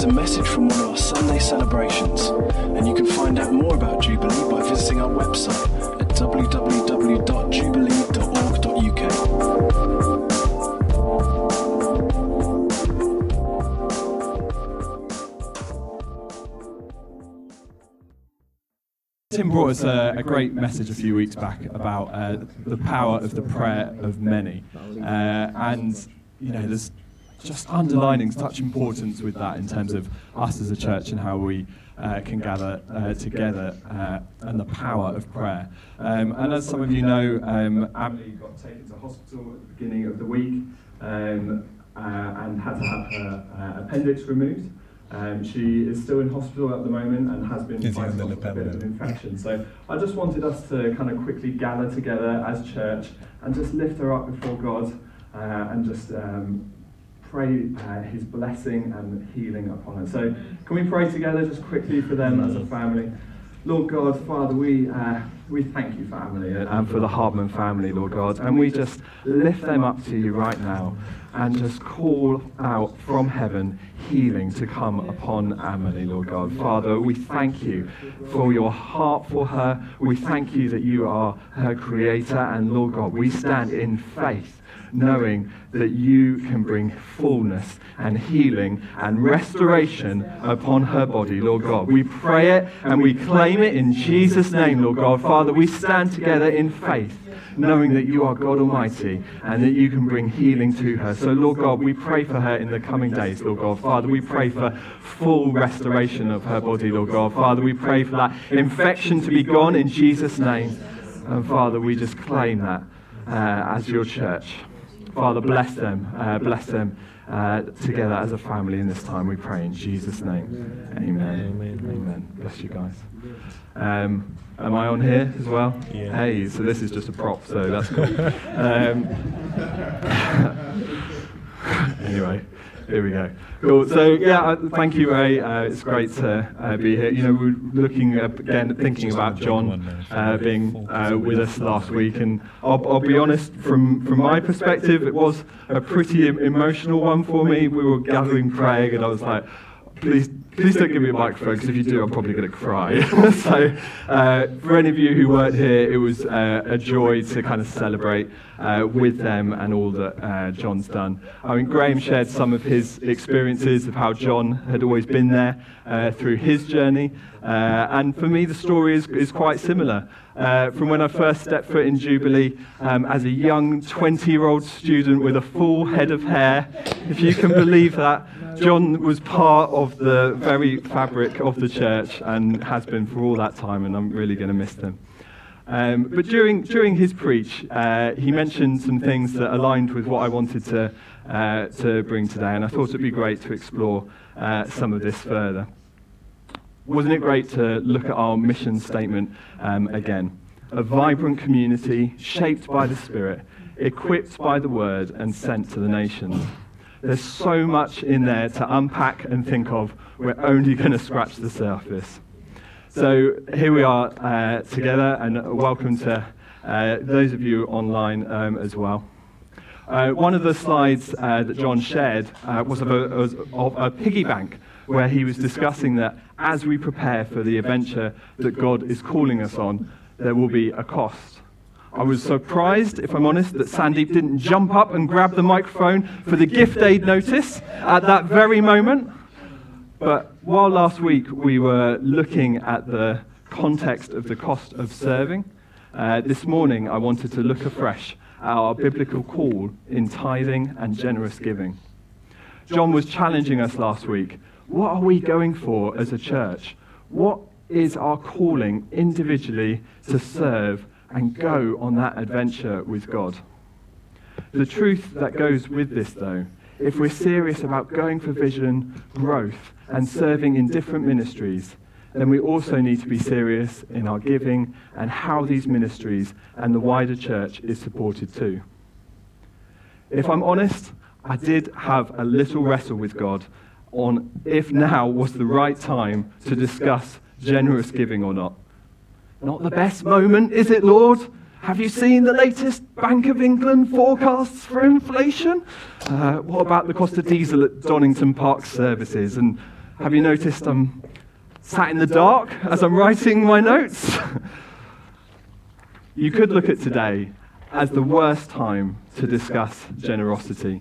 is a message from one of our Sunday celebrations, and you can find out more about Jubilee by visiting our website at www.jubilee.org.uk. Tim brought us a great message a few weeks back about the power of the prayer of many, and you know, there's just underlining such importance with that in terms of us as a church and how we can gather together and the power of prayer. And as some of you know, Amelie got taken to hospital at the beginning of the week and had to have her appendix removed. She is still in hospital at the moment and has been fighting off a bit of an infection. So I just wanted us to kind of quickly gather together as church and just lift her up before God and just pray his blessing and healing upon us. So can we pray together just quickly for them as a family? Lord God, Father, we thank you for Amelie and for the Hartman family, Lord God, and we just lift them up to you right now and just call out from heaven healing to come upon Amelie, Lord God. Father, we thank you for your heart for her. We thank you that you are her creator, and Lord God, we stand in faith knowing that you can bring fullness and healing and restoration upon her body, Lord God. We pray it and we claim it in Jesus' name, Lord God. Father, we stand together in faith, knowing that you are God Almighty and that you can bring healing to her. So, Lord God, we pray for her in the coming days, Lord God. Father, we pray for full restoration of her body, Lord God. Father, we pray for that infection to be gone in Jesus' name. And, Father, we just claim that as your church. Father, bless them together as a family in this time, we pray in Jesus' name. Amen. Bless you guys. Am I on here as well? Yeah. Hey, so this is just a prop, so that's cool. Anyway, here we go. Cool. So, yeah, thank you, Ray. It's great to be here. You know, we're looking again, thinking about John being with us last week, and I'll be honest, from my perspective, it was a pretty emotional one for me. We were gathering Craig, and I was like, please don't give me a microphone, because if you do, I'm probably going to cry. So, for any of you who weren't here, it was a joy to kind of celebrate with them and all that John's done. I mean, Graham shared some of his experiences of how John had always been there through his journey. And for me, the story is quite similar. From when I first stepped foot in Jubilee, as a young 20-year-old student with a full head of hair, if you can believe that, John was part of the very fabric of the church and has been for all that time, and I'm really going to miss them. But during his preach, he mentioned some things that aligned with what I wanted to bring today, and I thought it'd be great to explore some of this further. Wasn't it great to look at our mission statement again? A vibrant community shaped by the Spirit, equipped by the Word, and sent to the nations. There's so much in there to unpack and think of. We're only going to scratch the surface. So here we are together, and welcome to those of you online as well. One of the slides that John shared was of a piggy bank, where he was discussing that as we prepare for the adventure that God is calling us on, there will be a cost. I was surprised, if I'm honest, that Sandeep didn't jump up and grab the microphone for the gift aid notice at that very moment. But while last week we were looking at the context of the cost of serving, this morning I wanted to look afresh at our biblical call in tithing and generous giving. John was challenging us last week. What are we going for as a church? What is our calling individually to serve and go on that adventure with God? The truth that goes with this, though, if we're serious about going for vision, growth, and serving in different ministries, then we also need to be serious in our giving and how these ministries and the wider church is supported too. If I'm honest, I did have a little wrestle with God on if now was the right time to discuss generous giving or not. Not the best moment, is it, Lord? Have you seen the latest Bank of England forecasts for inflation? What about the cost of diesel at Donington Park services? And Have you noticed I'm sat in the dark as I'm writing my notes? You could look at today as the worst time to discuss generosity,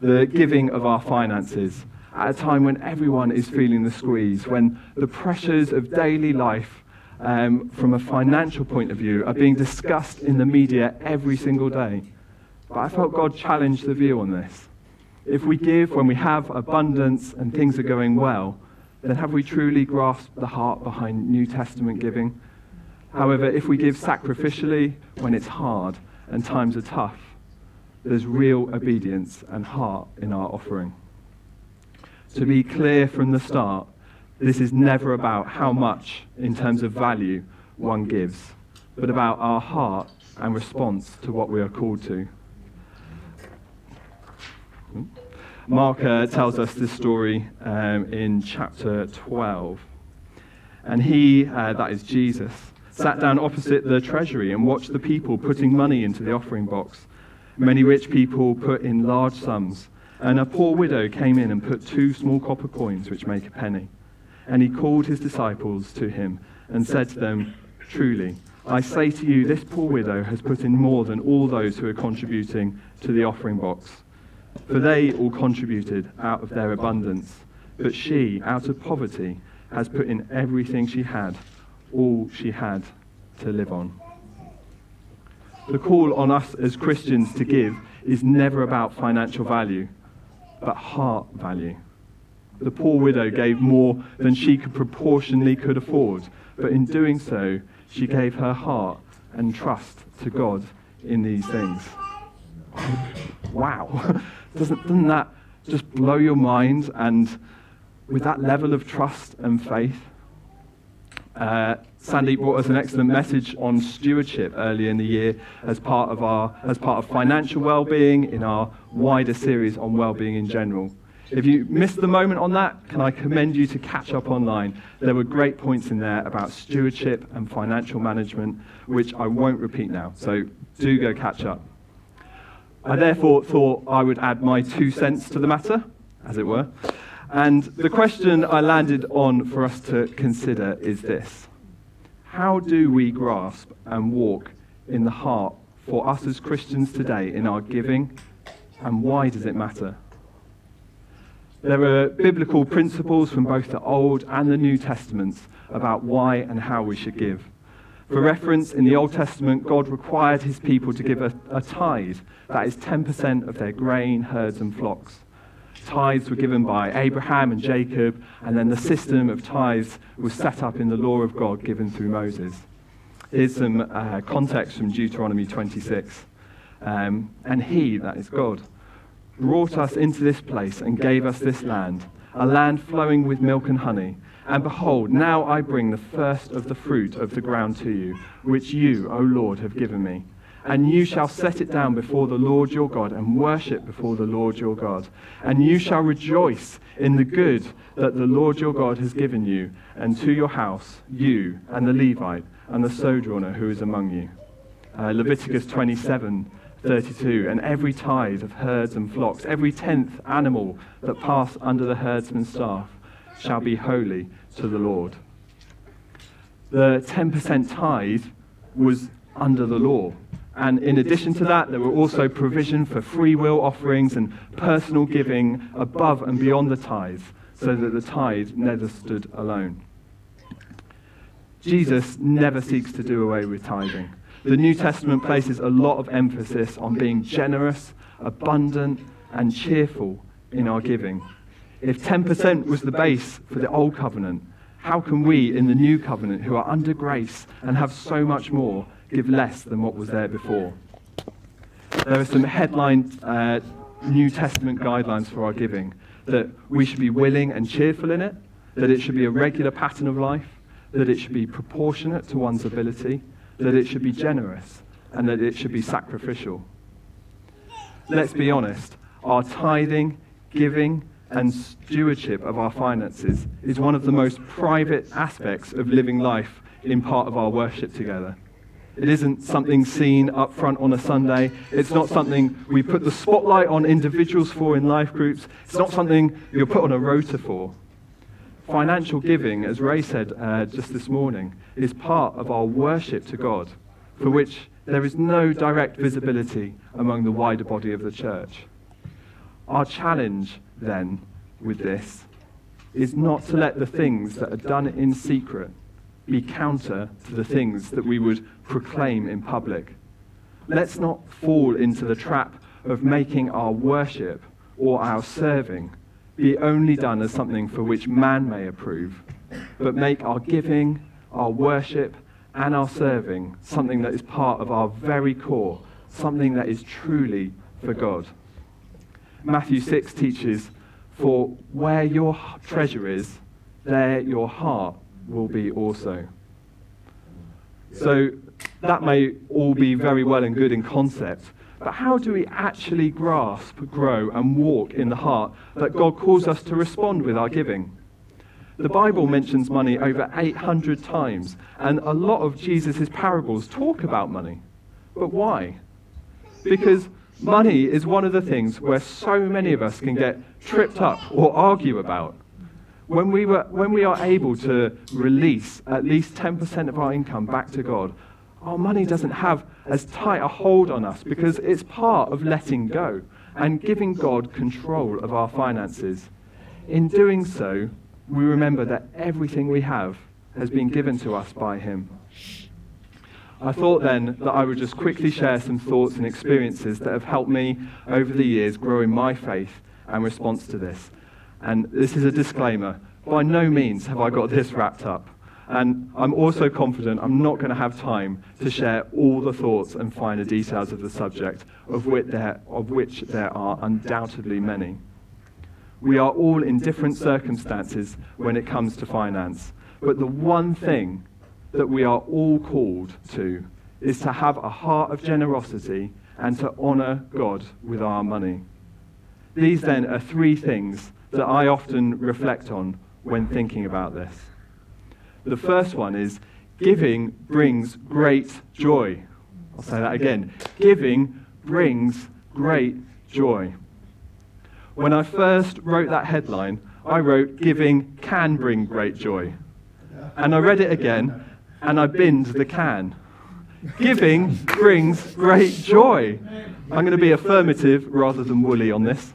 the giving of our finances, at a time when everyone is feeling the squeeze, when the pressures of daily life from a financial point of view are being discussed in the media every single day. But I felt God challenged the view on this. If we give when we have abundance and things are going well, then have we truly grasped the heart behind New Testament giving? However, if we give sacrificially when it's hard and times are tough, there's real obedience and heart in our offering. To be clear from the start, this is never about how much, in terms of value, one gives, but about our heart and response to what we are called to. Mark tells us this story in chapter 12. And he, that is Jesus, sat down opposite the treasury and watched the people putting money into the offering box. Many rich people put in large sums, and a poor widow came in and put 2 small copper coins, which make a penny. And he called his disciples to him and said to them, "Truly, I say to you, this poor widow has put in more than all those who are contributing to the offering box. For they all contributed out of their abundance, but she, out of poverty, has put in everything she had, all she had to live on." The call on us as Christians to give is never about financial value, but heart value. The poor widow gave more than she could proportionally could afford, but in doing so, she gave her heart and trust to God in these things. Wow. Doesn't that just blow your mind? And with that level of trust and faith, Sandeep brought us an excellent message on stewardship earlier in the year as part of financial well-being in our wider series on well-being in general. If you missed the moment on that, can I commend you to catch up online? There were great points in there about stewardship and financial management, which I won't repeat now, so do go catch up. I therefore thought I would add my 2 cents to the matter, as it were. And the question I landed on for us to consider is this: how do we grasp and walk in the heart for us as Christians today in our giving, and why does it matter? There are biblical principles from both the Old and the New Testaments about why and how we should give. For reference, in the Old Testament, God required his people to give a tithe, that is 10% of their grain, herds and flocks. Tithes were given by Abraham and Jacob, and then the system of tithes was set up in the law of God given through Moses. Here's some context from Deuteronomy 26. And he, that is God, brought us into this place and gave us this land, a land flowing with milk and honey. And behold, now I bring the first of the fruit of the ground to you, which you, O Lord, have given me. And you shall set it down before the Lord your God and worship before the Lord your God. And you shall rejoice in the good that the Lord your God has given you, and to your house, you and the Levite and the sojourner who is among you. Leviticus 27:32, and every tithe of herds and flocks, every 10th animal that pass under the herdsman's staff shall be holy to the Lord. The 10% tithe was under the law. And in addition to that, there were also provision for free will offerings and personal giving above and beyond the tithe, so that the tithe never stood alone. Jesus never seeks to do away with tithing. The New Testament places a lot of emphasis on being generous, abundant, and cheerful in our giving. If 10% was the base for the Old Covenant, how can we in the New Covenant, who are under grace and have so much more, give less than what was there before? There are some headline New Testament guidelines for our giving, that we should be willing and cheerful in it, that it should be a regular pattern of life, that it should be proportionate to one's ability, that it should be generous, and that it should be sacrificial. Let's be honest, our tithing, giving, and stewardship of our finances is one of the most private aspects of living life in part of our worship together. It isn't something seen up front on a Sunday. It's not something we put the spotlight on individuals for in life groups. It's not something you're put on a rota for. Financial giving, as Ray said just this morning, is part of our worship to God, for which there is no direct visibility among the wider body of the church. Our challenge, then, with this is not to let the things that are done in secret be counter to the things that we would proclaim in public. Let's not fall into the trap of making our worship or our serving be only done as something for which man may approve, but make our giving, our worship, and our serving something that is part of our very core, something that is truly for God. Matthew 6 teaches, "For where your treasure is, there your heart will be also." So that may all be very well and good in concept, but how do we actually grasp, grow, and walk in the heart that God calls us to respond with our giving? The Bible mentions money over 800 times, and a lot of Jesus' parables talk about money. But why? Because money is one of the things where so many of us can get tripped up or argue about. When we are able to release at least 10% of our income back to God, our money doesn't have as tight a hold on us because it's part of letting go and giving God control of our finances. In doing so, we remember that everything we have has been given to us by Him. I thought then that I would just quickly share some thoughts and experiences that have helped me over the years grow in my faith and response to this. And this is a disclaimer. By no means have I got this wrapped up. And I'm also confident I'm not going to have time to share all the thoughts and finer details of the subject, of which there are undoubtedly many. We are all in different circumstances when it comes to finance, but the one thing that we are all called to is to have a heart of generosity and to honour God with our money. These then are three things that I often reflect on when thinking about this. The first one is, giving brings great joy. I'll say that again. Giving brings great joy. When I first wrote that headline, I wrote, "Giving can bring great joy." And I read it again, and I binned the can. Giving brings great joy. I'm going to be affirmative rather than woolly on this.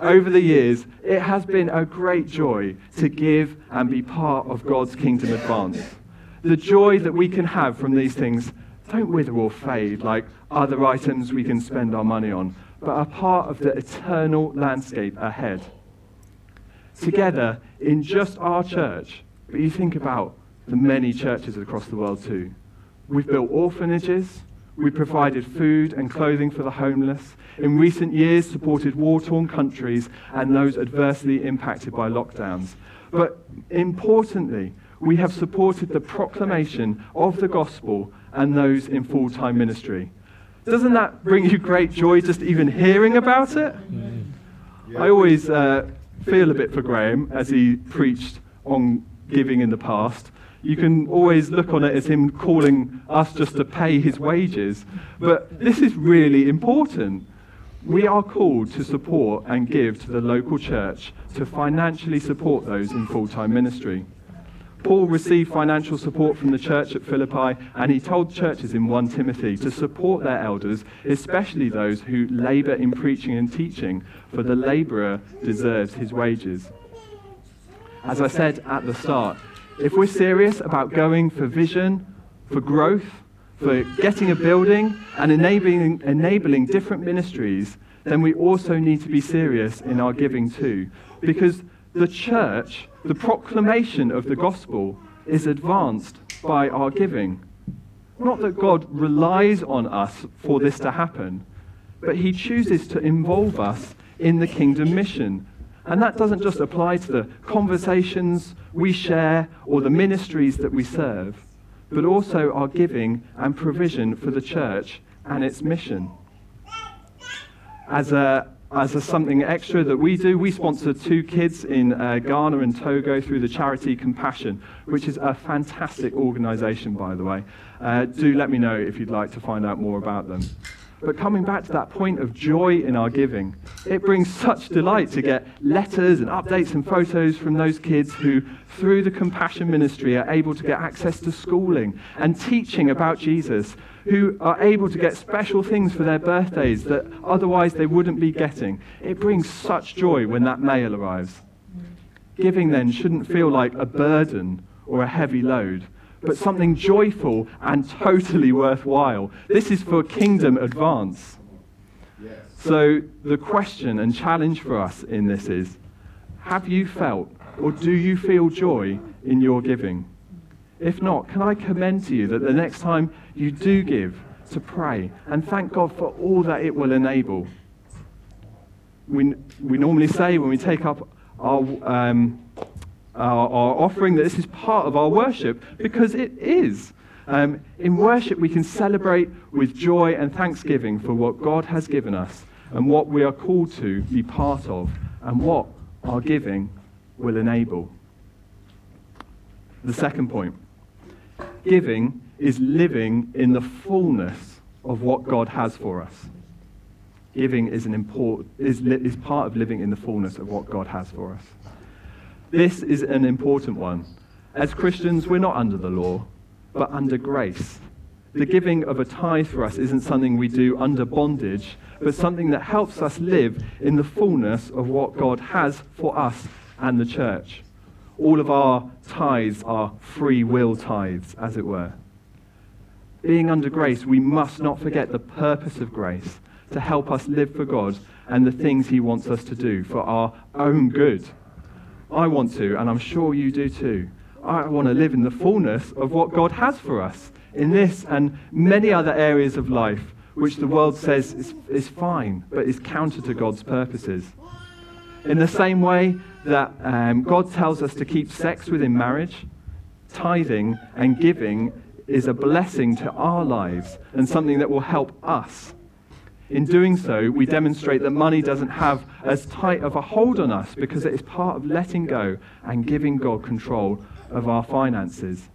Over the years, it has been a great joy to give and be part of God's kingdom advance. The joy that we can have from these things don't wither or fade like other items we can spend our money on, but are part of the eternal landscape ahead. Together, in just our church, but you think about the many churches across the world too, we've built orphanages, we provided food and clothing for the homeless. In recent years, supported war-torn countries and those adversely impacted by lockdowns. But importantly, we have supported the proclamation of the gospel and those in full-time ministry. Doesn't that bring you great joy just even hearing about it? I always feel a bit for Graham as he preached on giving in the past. You can always look on it as him calling us just to pay his wages. But this is really important. We are called to support and give to the local church to financially support those in full-time ministry. Paul received financial support from the church at Philippi, and he told churches in 1 Timothy to support their elders, especially those who labour in preaching and teaching, for the labourer deserves his wages. As I said at the start, if we're serious about going for vision, for growth, for getting a building and enabling different ministries, then we also need to be serious in our giving too. Because the church, the proclamation of the gospel, is advanced by our giving. Not that God relies on us for this to happen, but He chooses to involve us in the kingdom mission. And that doesn't just apply to the conversations we share or the ministries that we serve, but also our giving and provision for the church and its mission. As a something extra that we do, we sponsor 2 kids in Ghana and Togo through the charity Compassion, which is a fantastic organisation, by the way. Do let me know if you'd like to find out more about them. But coming back to that point of joy in our giving, it brings such delight to get letters and updates and photos from those kids who, through the Compassion Ministry, are able to get access to schooling and teaching about Jesus, who are able to get special things for their birthdays that otherwise they wouldn't be getting. It brings such joy when that mail arrives. Giving then shouldn't feel like a burden or a heavy load, but something joyful and totally worthwhile. This is for kingdom advance. So the question and challenge for us in this is, have you felt or do you feel joy in your giving? If not, can I commend to you that the next time you do give, to pray and thank God for all that it will enable. We normally say when we take up our offering that this is part of our worship, because it is. In worship we can celebrate with joy and thanksgiving for what God has given us and what we are called to be part of and what our giving will enable. The second point, giving is living in the fullness of what God has for us. Giving is is part of living in the fullness of what God has for us. This is an important one. As Christians, we're not under the law, but under grace. The giving of a tithe for us isn't something we do under bondage, but something that helps us live in the fullness of what God has for us and the church. All of our tithes are free will tithes, as it were. Being under grace, we must not forget the purpose of grace to help us live for God and the things he wants us to do for our own good. I want to, and I'm sure you do too. I want to live in the fullness of what God has for us in this and many other areas of life which the world says is fine but is counter to God's purposes. In the same way that God tells us to keep sex within marriage, tithing and giving is a blessing to our lives and something that will help us. In doing so, we demonstrate that money doesn't have as tight of a hold on us because it is part of letting go and giving God control of our finances.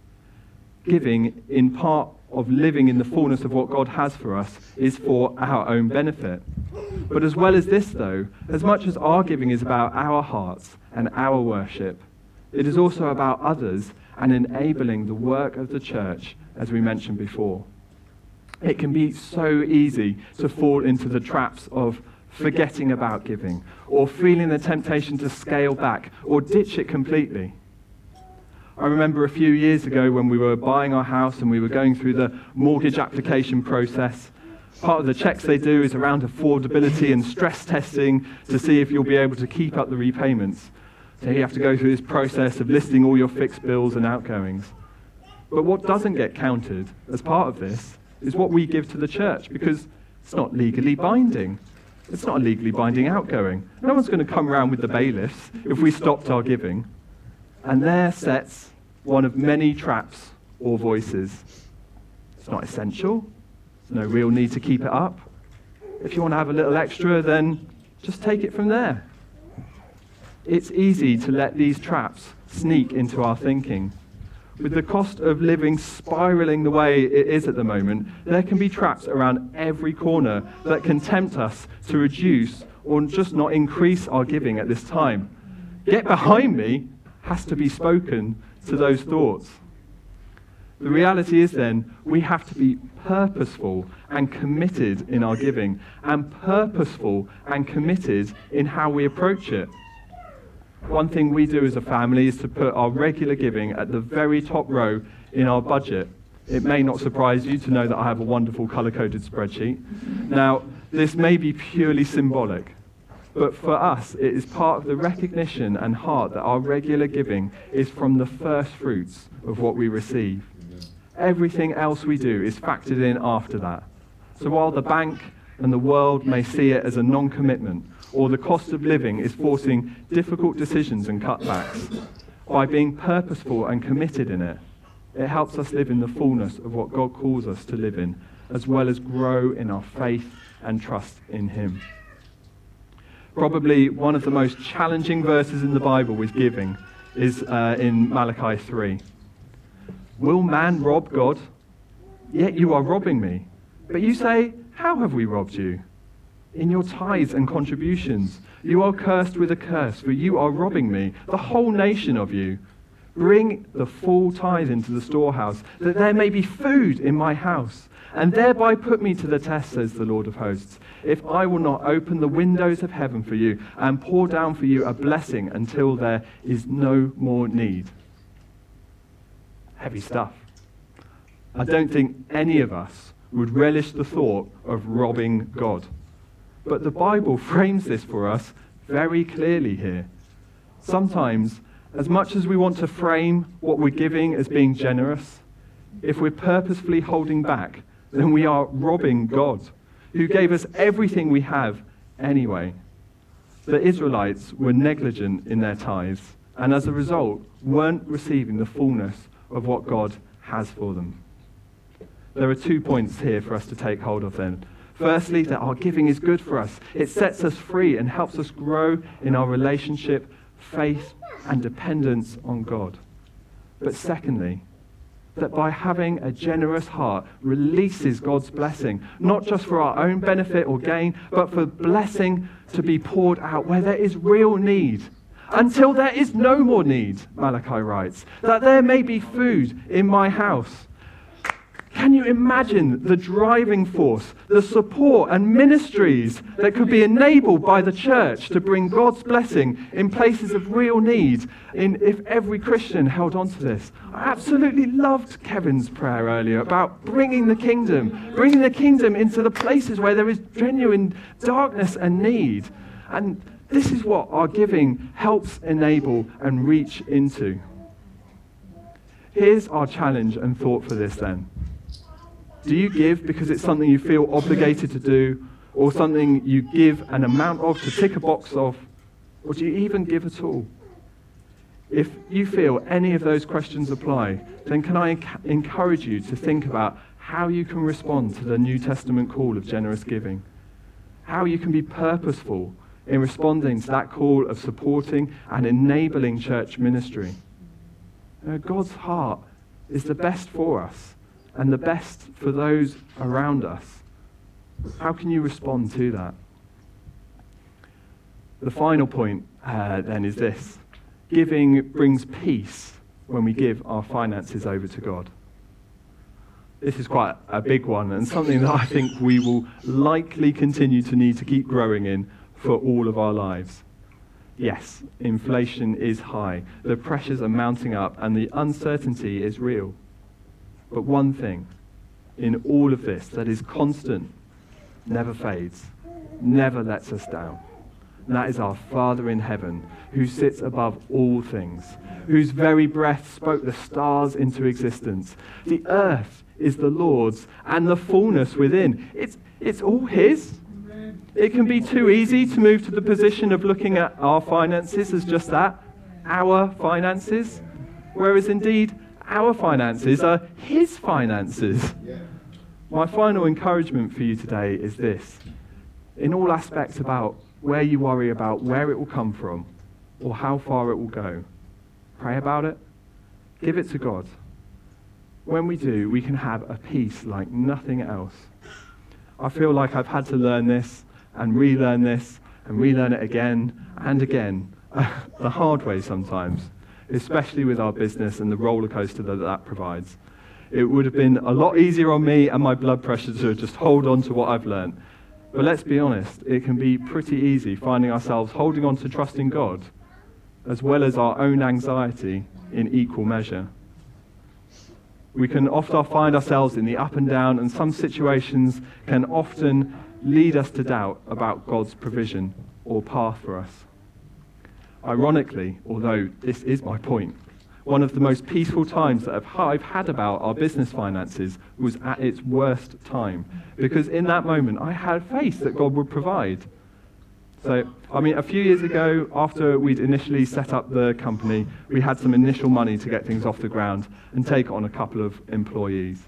Giving, in part of living in the fullness of what God has for us, is for our own benefit. But as well as this, though, as much as our giving is about our hearts and our worship, it is also about others and enabling the work of the church, as we mentioned before. It can be so easy to fall into the traps of forgetting about giving or feeling the temptation to scale back or ditch it completely. I remember a few years ago when we were buying our house and we were going through the mortgage application process. Part of the checks they do is around affordability and stress testing to see if you'll be able to keep up the repayments. So you have to go through this process of listing all your fixed bills and outgoings. But what doesn't get counted as part of this is what we give to the church, because it's not legally binding. It's not a legally binding outgoing. No one's going to come around with the bailiffs if we stopped our giving. And there sets one of many traps or voices. It's not essential. There's no real need to keep it up. If you want to have a little extra, then just take it from there. It's easy to let these traps sneak into our thinking. With the cost of living spiraling the way it is at the moment, there can be traps around every corner that can tempt us to reduce or just not increase our giving at this time. Get behind me has to be spoken to those thoughts. The reality is then, we have to be purposeful and committed in our giving, and purposeful and committed in how we approach it. One thing we do as a family is to put our regular giving at the very top row in our budget. It may not surprise you to know that I have a wonderful colour-coded spreadsheet. Now, this may be purely symbolic, but for us, it is part of the recognition and heart that our regular giving is from the first fruits of what we receive. Everything else we do is factored in after that. So while the bank and the world may see it as a non-commitment, or the cost of living is forcing difficult decisions and cutbacks, by being purposeful and committed in it, it helps us live in the fullness of what God calls us to live in, as well as grow in our faith and trust in him. Probably one of the most challenging verses in the Bible with giving is in Malachi 3. Will man rob God? Yet you are robbing me. But you say, How have we robbed you? In your tithes and contributions. You are cursed with a curse, for you are robbing me, the whole nation of you. Bring the full tithe into the storehouse, that there may be food in my house, and thereby put me to the test, says the Lord of hosts, if I will not open the windows of heaven for you and pour down for you a blessing until there is no more need. Heavy stuff. I don't think any of us would relish the thought of robbing God. But the Bible frames this for us very clearly here. Sometimes, as much as we want to frame what we're giving as being generous, if we're purposefully holding back, then we are robbing God, who gave us everything we have anyway. The Israelites were negligent in their tithes, and as a result, weren't receiving the fullness of what God has for them. There are 2 points here for us to take hold of then. Firstly, that our giving is good for us. It sets us free and helps us grow in our relationship, faith, and dependence on God. But secondly, that by having a generous heart releases God's blessing, not just for our own benefit or gain, but for blessing to be poured out where there is real need. Until there is no more need, Malachi writes, that there may be food in my house. Can you imagine the driving force, the support and ministries that could be enabled by the church to bring God's blessing in places of real need if every Christian held on to this? I absolutely loved Kevin's prayer earlier about bringing the kingdom into the places where there is genuine darkness and need. And this is what our giving helps enable and reach into. Here's our challenge and thought for this then. Do you give because it's something you feel obligated to do, or something you give an amount of to tick a box off, or do you even give at all? If you feel any of those questions apply, then can I encourage you to think about how you can respond to the New Testament call of generous giving, how you can be purposeful in responding to that call of supporting and enabling church ministry. God's heart is the best for us and the best for those around us. How can you respond to that? The final point then is this. Giving brings peace when we give our finances over to God. This is quite a big one and something that I think we will likely continue to need to keep growing in for all of our lives. Yes, inflation is high, the pressures are mounting up, and the uncertainty is real. But one thing in all of this that is constant, never fades, never lets us down, and that is our Father in heaven, who sits above all things, whose very breath spoke the stars into existence. The earth is the Lord's, and the fullness within. It's all his. It can be too easy to move to the position of looking at our finances as just that, our finances, whereas indeed our finances are his finances. My final encouragement for you today is this. In all aspects about where you worry about where it will come from or how far it will go, pray about it, give it to God. When we do, we can have a peace like nothing else. I feel like I've had to learn this and relearn this and relearn it again and again, the hard way sometimes, especially with our business and the roller coaster that provides. It would have been a lot easier on me and my blood pressure to just hold on to what I've learned. But let's be honest, it can be pretty easy finding ourselves holding on to trusting God as well as our own anxiety in equal measure. We can often find ourselves in the up and down, and some situations can often lead us to doubt about God's provision or path for us. Ironically, although this is my point, one of the most peaceful times that I've had about our business finances was at its worst time, because in that moment I had faith that God would provide. So, a few years ago, after we'd initially set up the company, we had some initial money to get things off the ground and take on a couple of employees.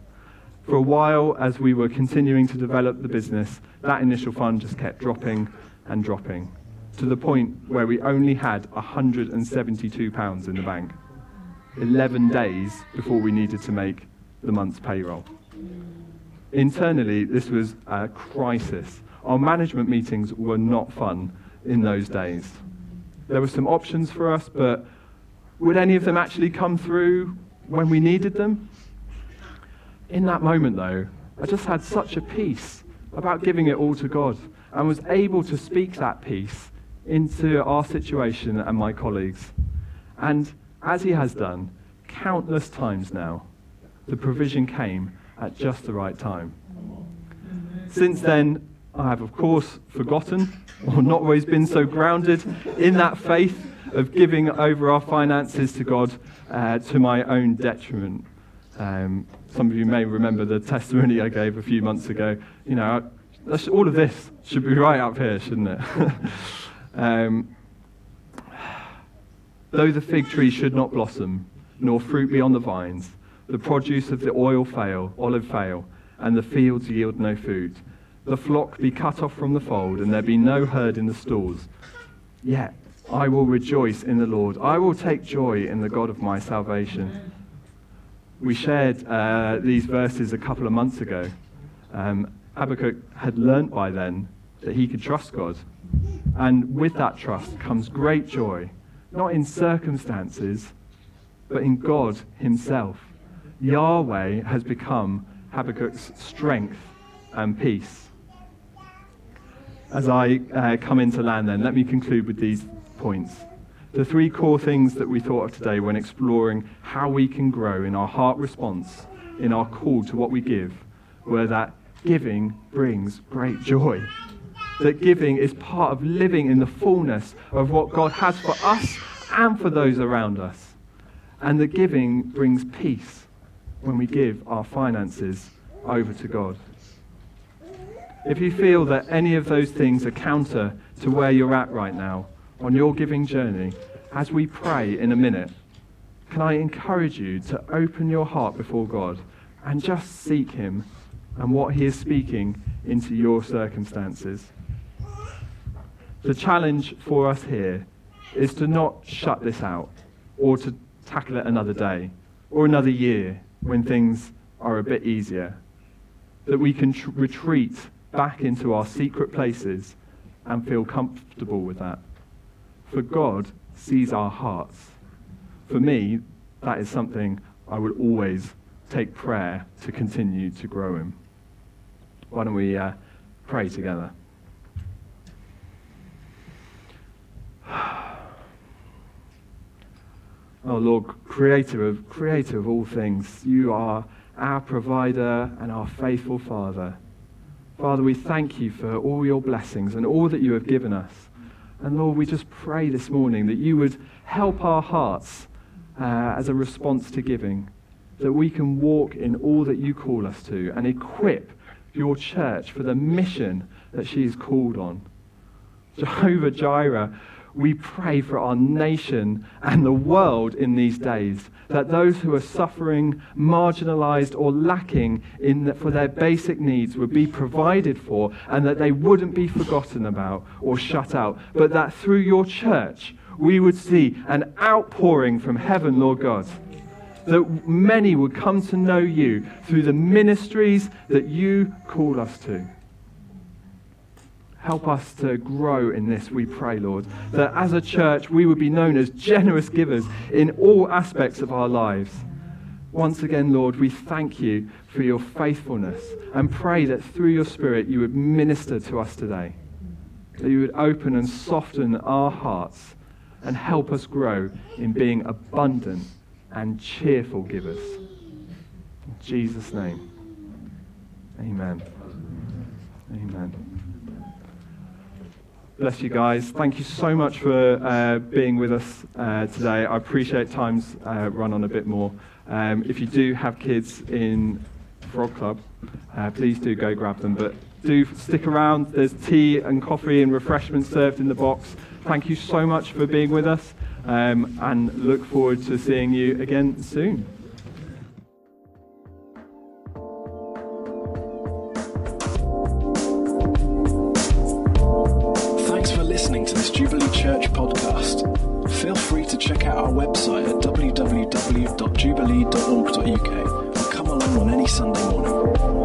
For a while, as we were continuing to develop the business, that initial fund just kept dropping and dropping, to the point where we only had £172 in the bank, 11 days before we needed to make the month's payroll. Internally, this was a crisis. Our management meetings were not fun in those days. There were some options for us, but would any of them actually come through when we needed them? In that moment, though, I just had such a peace about giving it all to God and was able to speak that peace into our situation and my colleagues. And as he has done countless times now, the provision came at just the right time. Since then, I have, of course, forgotten or not always been so grounded in that faith of giving over our finances to God to my own detriment. Some of you may remember the testimony I gave a few months ago. You know, all of this should be right up here, shouldn't it? Though the fig tree should not blossom, nor fruit be on the vines, the produce of the olive fail, and the fields yield no food. The flock be cut off from the fold, and there be no herd in the stalls. Yet I will rejoice in the Lord. I will take joy in the God of my salvation. We shared these verses a couple of months ago. Habakkuk had learnt by then that he could trust God. And with that trust comes great joy, not in circumstances, but in God himself. Yahweh has become Habakkuk's strength and peace. As I come into land then, let me conclude with these points. The three core things that we thought of today when exploring how we can grow in our heart response, in our call to what we give, were that giving brings great joy. That giving is part of living in the fullness of what God has for us and for those around us. And that giving brings peace when we give our finances over to God. If you feel that any of those things are counter to where you're at right now on your giving journey, as we pray in a minute, can I encourage you to open your heart before God and just seek him and what he is speaking into your circumstances. The challenge for us here is to not shut this out or to tackle it another day or another year when things are a bit easier, that we can retreat back into our secret places and feel comfortable with that. For God sees our hearts. For me, that is something I will always take prayer to continue to grow in. Why don't we pray together? Oh Lord, creator of all things, you are our provider and our faithful Father. Father, we thank you for all your blessings and all that you have given us. And Lord, we just pray this morning that you would help our hearts as a response to giving, that we can walk in all that you call us to and equip your church for the mission that she is called on. Jehovah Jireh, we pray for our nation and the world in these days, that those who are suffering, marginalized, or lacking for their basic needs would be provided for, and that they wouldn't be forgotten about or shut out, but that through your church we would see an outpouring from heaven, Lord God, that many would come to know you through the ministries that you call us to. Help us to grow in this, we pray, Lord, that as a church we would be known as generous givers in all aspects of our lives. Once again, Lord, we thank you for your faithfulness and pray that through your Spirit you would minister to us today, that you would open and soften our hearts and help us grow in being abundant and cheerful givers. In Jesus' name, amen. Amen. Bless you guys. Thank you so much for being with us today. I appreciate times run on a bit more. If you do have kids in Frog Club, please do go grab them. But do stick around. There's tea and coffee and refreshments served in the box. Thank you so much for being with us, and look forward to seeing you again soon. Jubilee.org.uk or come along on any Sunday morning.